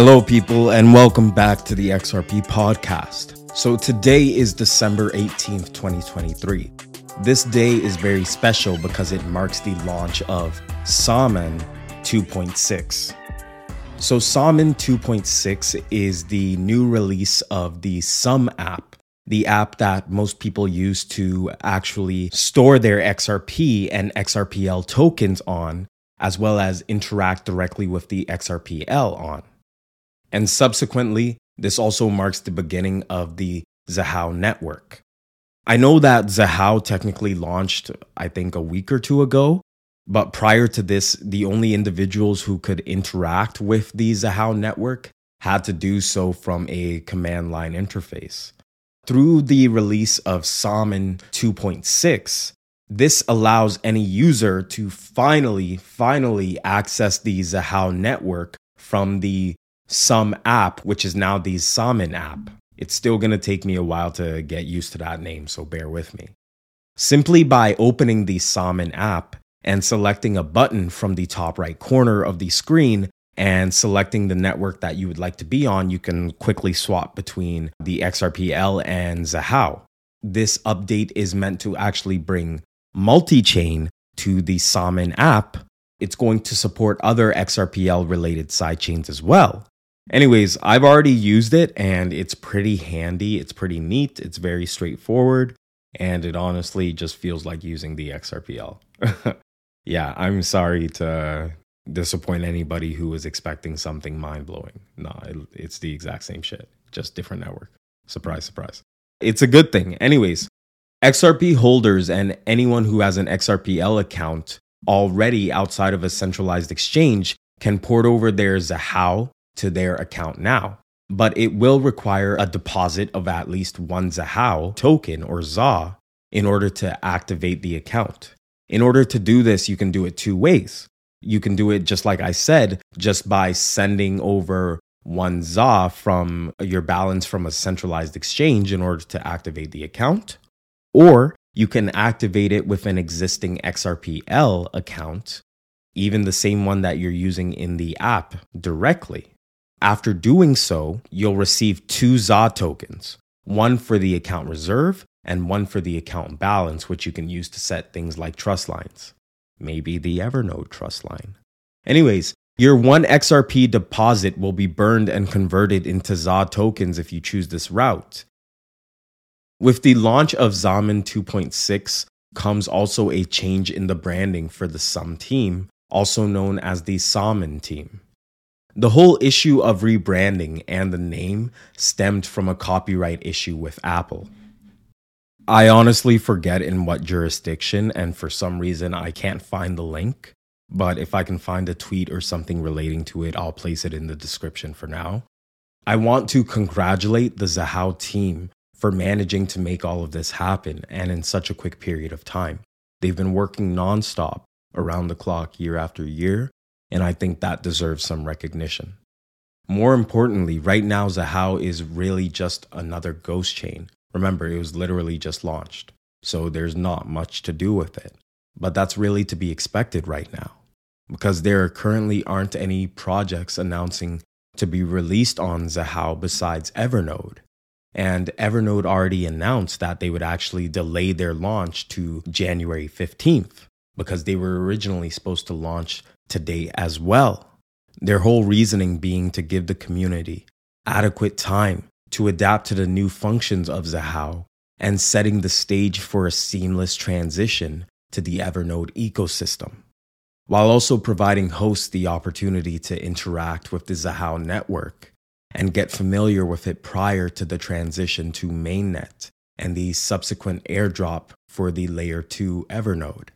Hello, people, and welcome back to the XRP podcast. So today is December 18th, 2023. This day is very special because it marks the launch of Xaman 2.6. So Xaman 2.6 is the new release of the Xumm app, the app that most people use to actually store their XRP and XRPL tokens on, as well as interact directly with the XRPL on. And subsequently, this also marks the beginning of the Xahau network. I know that Xahau technically launched, I think, a week or two ago, but prior to this, the only individuals who could interact with the Xahau network had to do so from a command line interface. Through the release of Xaman 2.6, this allows any user to finally access the Xahau network from the Xumm app, which is now the Xaman app. It's still going to take me a while to get used to that name, so bear with me. Simply by opening the Xaman app and selecting a button from the top right corner of the screen and selecting the network that you would like to be on, you can quickly swap between the XRPL and Xahau. This update is meant to actually bring multi-chain to the Xaman app. It's going to support other XRPL-related sidechains as well. Anyways, I've already used it and it's pretty handy, it's pretty neat, it's very straightforward, and it honestly just feels like using the XRPL. Yeah, I'm sorry to disappoint anybody who was expecting something mind-blowing. No, it's the exact same shit, just different network. Surprise, surprise. It's a good thing. Anyways, XRP holders and anyone who has an XRPL account already outside of a centralized exchange can port over their Xahau to their account now, but it will require a deposit of at least one Xahau token or ZA in order to activate the account. In order to do this, you can do it two ways. You can do it just like I said, just by sending over one ZA from your balance from a centralized exchange in order to activate the account, or you can activate it with an existing XRPL account, even the same one that you're using in the app directly. After doing so, you'll receive two XA tokens, one for the account reserve and one for the account balance, which you can use to set things like trust lines, maybe the Evernode trust line. Anyways, your one XRP deposit will be burned and converted into XA tokens if you choose this route. With the launch of Xaman 2.6 comes also a change in the branding for the Xumm team, also known as the Xaman team. The whole issue of rebranding and the name stemmed from a copyright issue with Apple. I honestly forget in what jurisdiction, and for some reason I can't find the link, but if I can find a tweet or something relating to it, I'll place it in the description for now. I want to congratulate the Xahau team for managing to make all of this happen and in such a quick period of time. They've been working nonstop, around the clock, year after year, and I think that deserves some recognition. More importantly, right now Xahau is really just another ghost chain. Remember, it was literally just launched, so there's not much to do with it. But that's really to be expected right now, because there currently aren't any projects announcing to be released on Xahau besides Evernode. And Evernode already announced that they would actually delay their launch to January 15th because they were originally supposed to launch today as well. Their whole reasoning being to give the community adequate time to adapt to the new functions of Xahau and setting the stage for a seamless transition to the Evernode ecosystem, while also providing hosts the opportunity to interact with the Xahau network and get familiar with it prior to the transition to mainnet and the subsequent airdrop for the Layer 2 Evernode.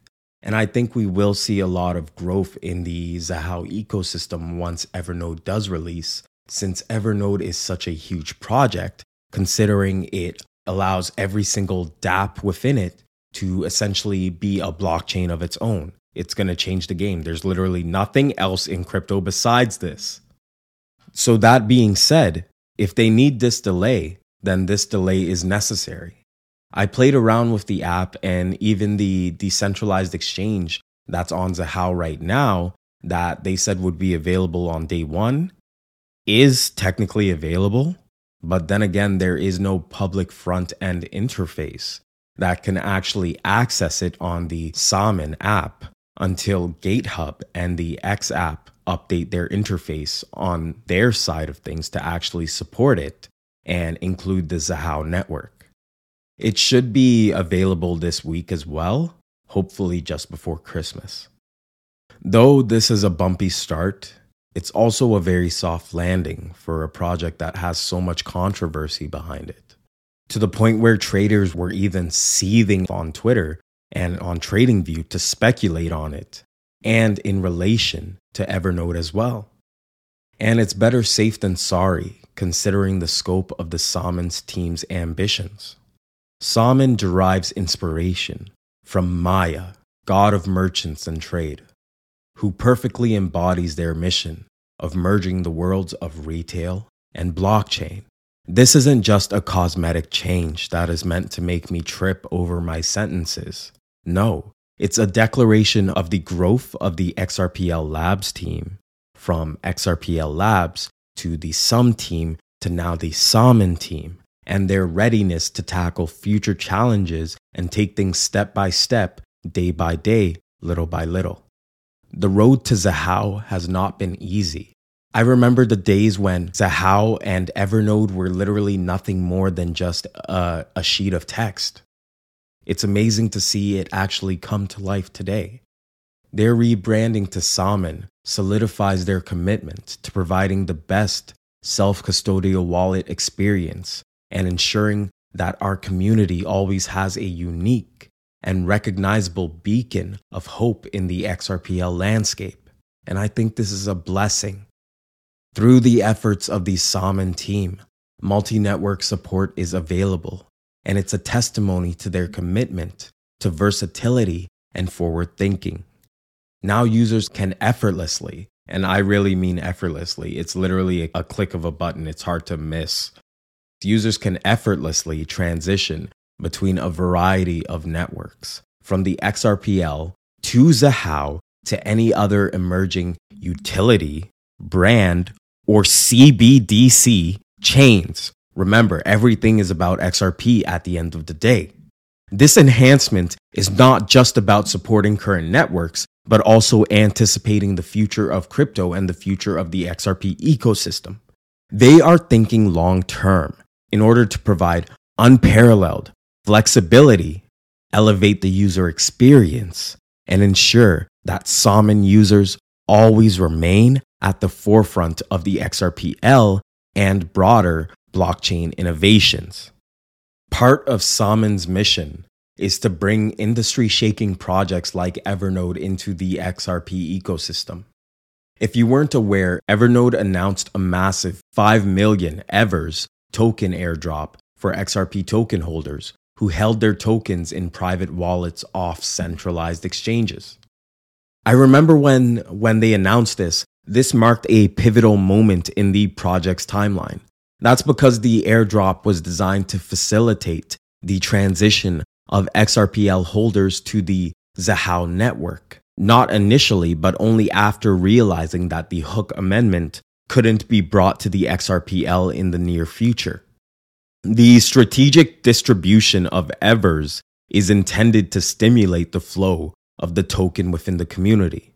And I think we will see a lot of growth in the Xahau ecosystem once Evernode does release, since Evernode is such a huge project, considering it allows every single dApp within it to essentially be a blockchain of its own. It's going to change the game. There's literally nothing else in crypto besides this. So that being said, if they need this delay, then this delay is necessary. I played around with the app and even the decentralized exchange that's on Xahau right now that they said would be available on day one. is technically available, but then again, there is no public front-end interface that can actually access it on the Xaman app until GateHub and the XApp update their interface on their side of things to actually support it and include the Xahau network. It should be available this week as well, hopefully just before Christmas. Though this is a bumpy start, it's also a very soft landing for a project that has so much controversy behind it, to the point where traders were even seething on Twitter and on TradingView to speculate on it, and in relation to Evernode as well. And it's better safe than sorry, considering the scope of the Xaman's team's ambitions. Xaman derives inspiration from Maya, god of merchants and trade, who perfectly embodies their mission of merging the worlds of retail and blockchain. This isn't just a cosmetic change that is meant to make me trip over my sentences. No, it's a declaration of the growth of the XRPL Labs team, from XRPL Labs to the XUMM team to now the Xaman team, and their readiness to tackle future challenges and take things step by step, day by day, little by little. The road to Xahau has not been easy. I remember the days when Xahau and Evernode were literally nothing more than just a sheet of text. It's amazing to see it actually come to life today. Their rebranding to Xaman solidifies their commitment to providing the best self-custodial wallet experience and ensuring that our community always has a unique and recognizable beacon of hope in the XRPL landscape. And I think this is a blessing. Through the efforts of the Xaman team, multi-network support is available, and it's a testimony to their commitment to versatility and forward thinking. Now users can effortlessly, and I really mean effortlessly, it's literally a click of a button, it's hard to miss. Users can effortlessly transition between a variety of networks, from the XRPL to Xahau to any other emerging utility, brand, or CBDC chains. Remember, everything is about XRP at the end of the day. This enhancement is not just about supporting current networks, but also anticipating the future of crypto and the future of the XRP ecosystem. They are thinking long term in order to provide unparalleled flexibility, elevate the user experience, and ensure that Xaman users always remain at the forefront of the XRPL and broader blockchain innovations. Part of Xaman's mission is to bring industry-shaking projects like Evernode into the XRP ecosystem. If you weren't aware, Evernode announced a massive 5 million Evers token airdrop for XRP token holders who held their tokens in private wallets off centralized exchanges. I remember when they announced this marked a pivotal moment in the project's timeline. That's because the airdrop was designed to facilitate the transition of XRPL holders to the Xahau network, not initially, but only after realizing that the Hook Amendment couldn't be brought to the XRPL in the near future. The strategic distribution of Evers is intended to stimulate the flow of the token within the community.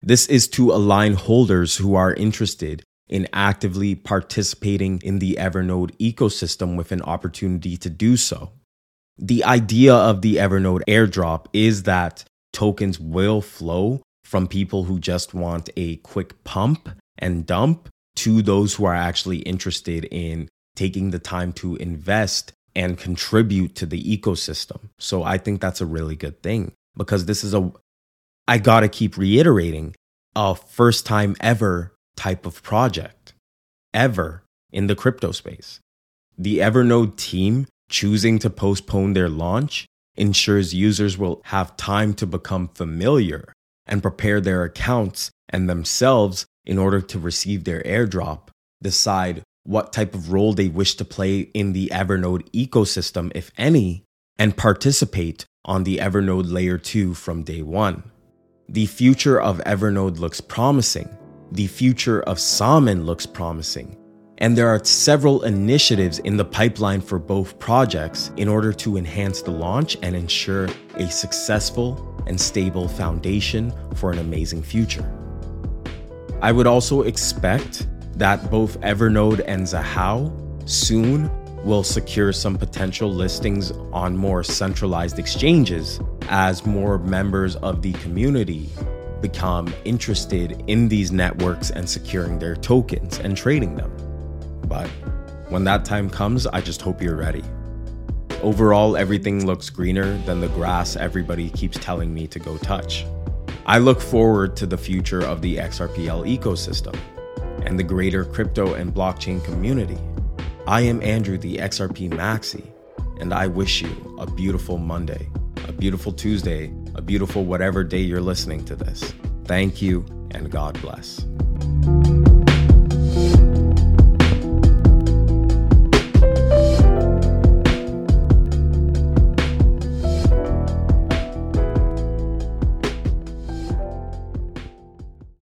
This is to align holders who are interested in actively participating in the Evernode ecosystem with an opportunity to do so. The idea of the Evernode airdrop is that tokens will flow from people who just want a quick pump and dump to those who are actually interested in taking the time to invest and contribute to the ecosystem. So I think that's a really good thing, because this is I gotta keep reiterating, a first time ever type of project, ever in the crypto space. The Evernode team choosing to postpone their launch ensures users will have time to become familiar and prepare their accounts and themselves in order to receive their airdrop, decide what type of role they wish to play in the Evernode ecosystem, if any, and participate on the Evernode Layer 2 from day one. The future of Evernode looks promising, the future of Xaman looks promising, and there are several initiatives in the pipeline for both projects in order to enhance the launch and ensure a successful and stable foundation for an amazing future. I would also expect that both Evernode and Xahau soon will secure some potential listings on more centralized exchanges as more members of the community become interested in these networks and securing their tokens and trading them. But when that time comes, I just hope you're ready. Overall, everything looks greener than the grass everybody keeps telling me to go touch. I look forward to the future of the XRPL ecosystem and the greater crypto and blockchain community. I am Andrew, the XRP Maxi, and I wish you a beautiful Monday, a beautiful Tuesday, a beautiful whatever day you're listening to this. Thank you, and God bless.